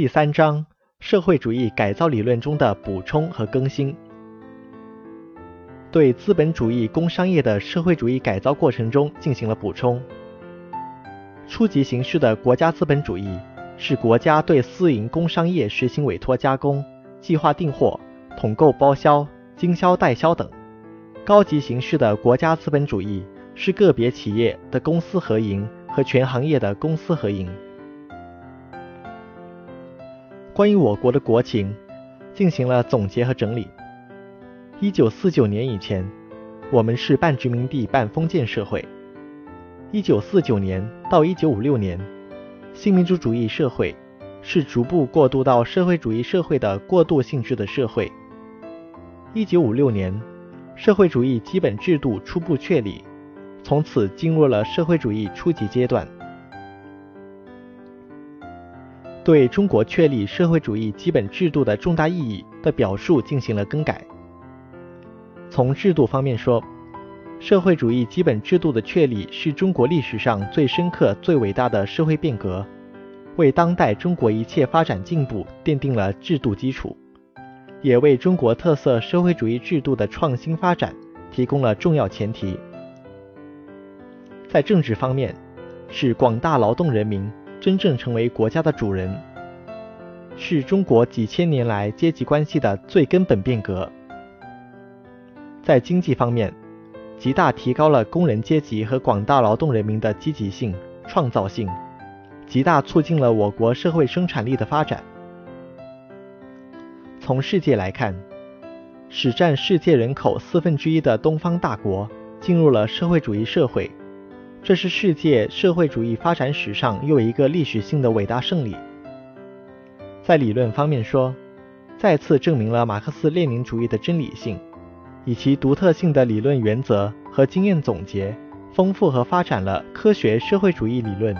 第三章：社会主义改造理论中的补充和更新。对资本主义工商业的社会主义改造过程中进行了补充。初级形式的国家资本主义是国家对私营工商业实行委托加工、计划订货、统购包销、经销代销等。高级形式的国家资本主义是个别企业的公私合营和全行业的公私合营。关于我国的国情进行了总结和整理。1949年以前，我们是半殖民地半封建社会。1949年到1956年，新民主主义社会是逐步过渡到社会主义社会的过渡性质的社会。1956年，社会主义基本制度初步确立，从此进入了社会主义初级阶段。对中国确立社会主义基本制度的重大意义的表述进行了更改。从制度方面说，社会主义基本制度的确立是中国历史上最深刻、最伟大的社会变革，为当代中国一切发展进步奠定了制度基础，也为中国特色社会主义制度的创新发展提供了重要前提。在政治方面，使广大劳动人民真正成为国家的主人，是中国几千年来阶级关系的最根本变革。在经济方面，极大提高了工人阶级和广大劳动人民的积极性、创造性，极大促进了我国社会生产力的发展。从世界来看，始占世界人口1/4的东方大国进入了社会主义社会，这是世界社会主义发展史上又一个历史性的伟大胜利。在理论方面说，再次证明了马克思列宁主义的真理性，以其独特性的理论原则和经验总结，丰富和发展了科学社会主义理论。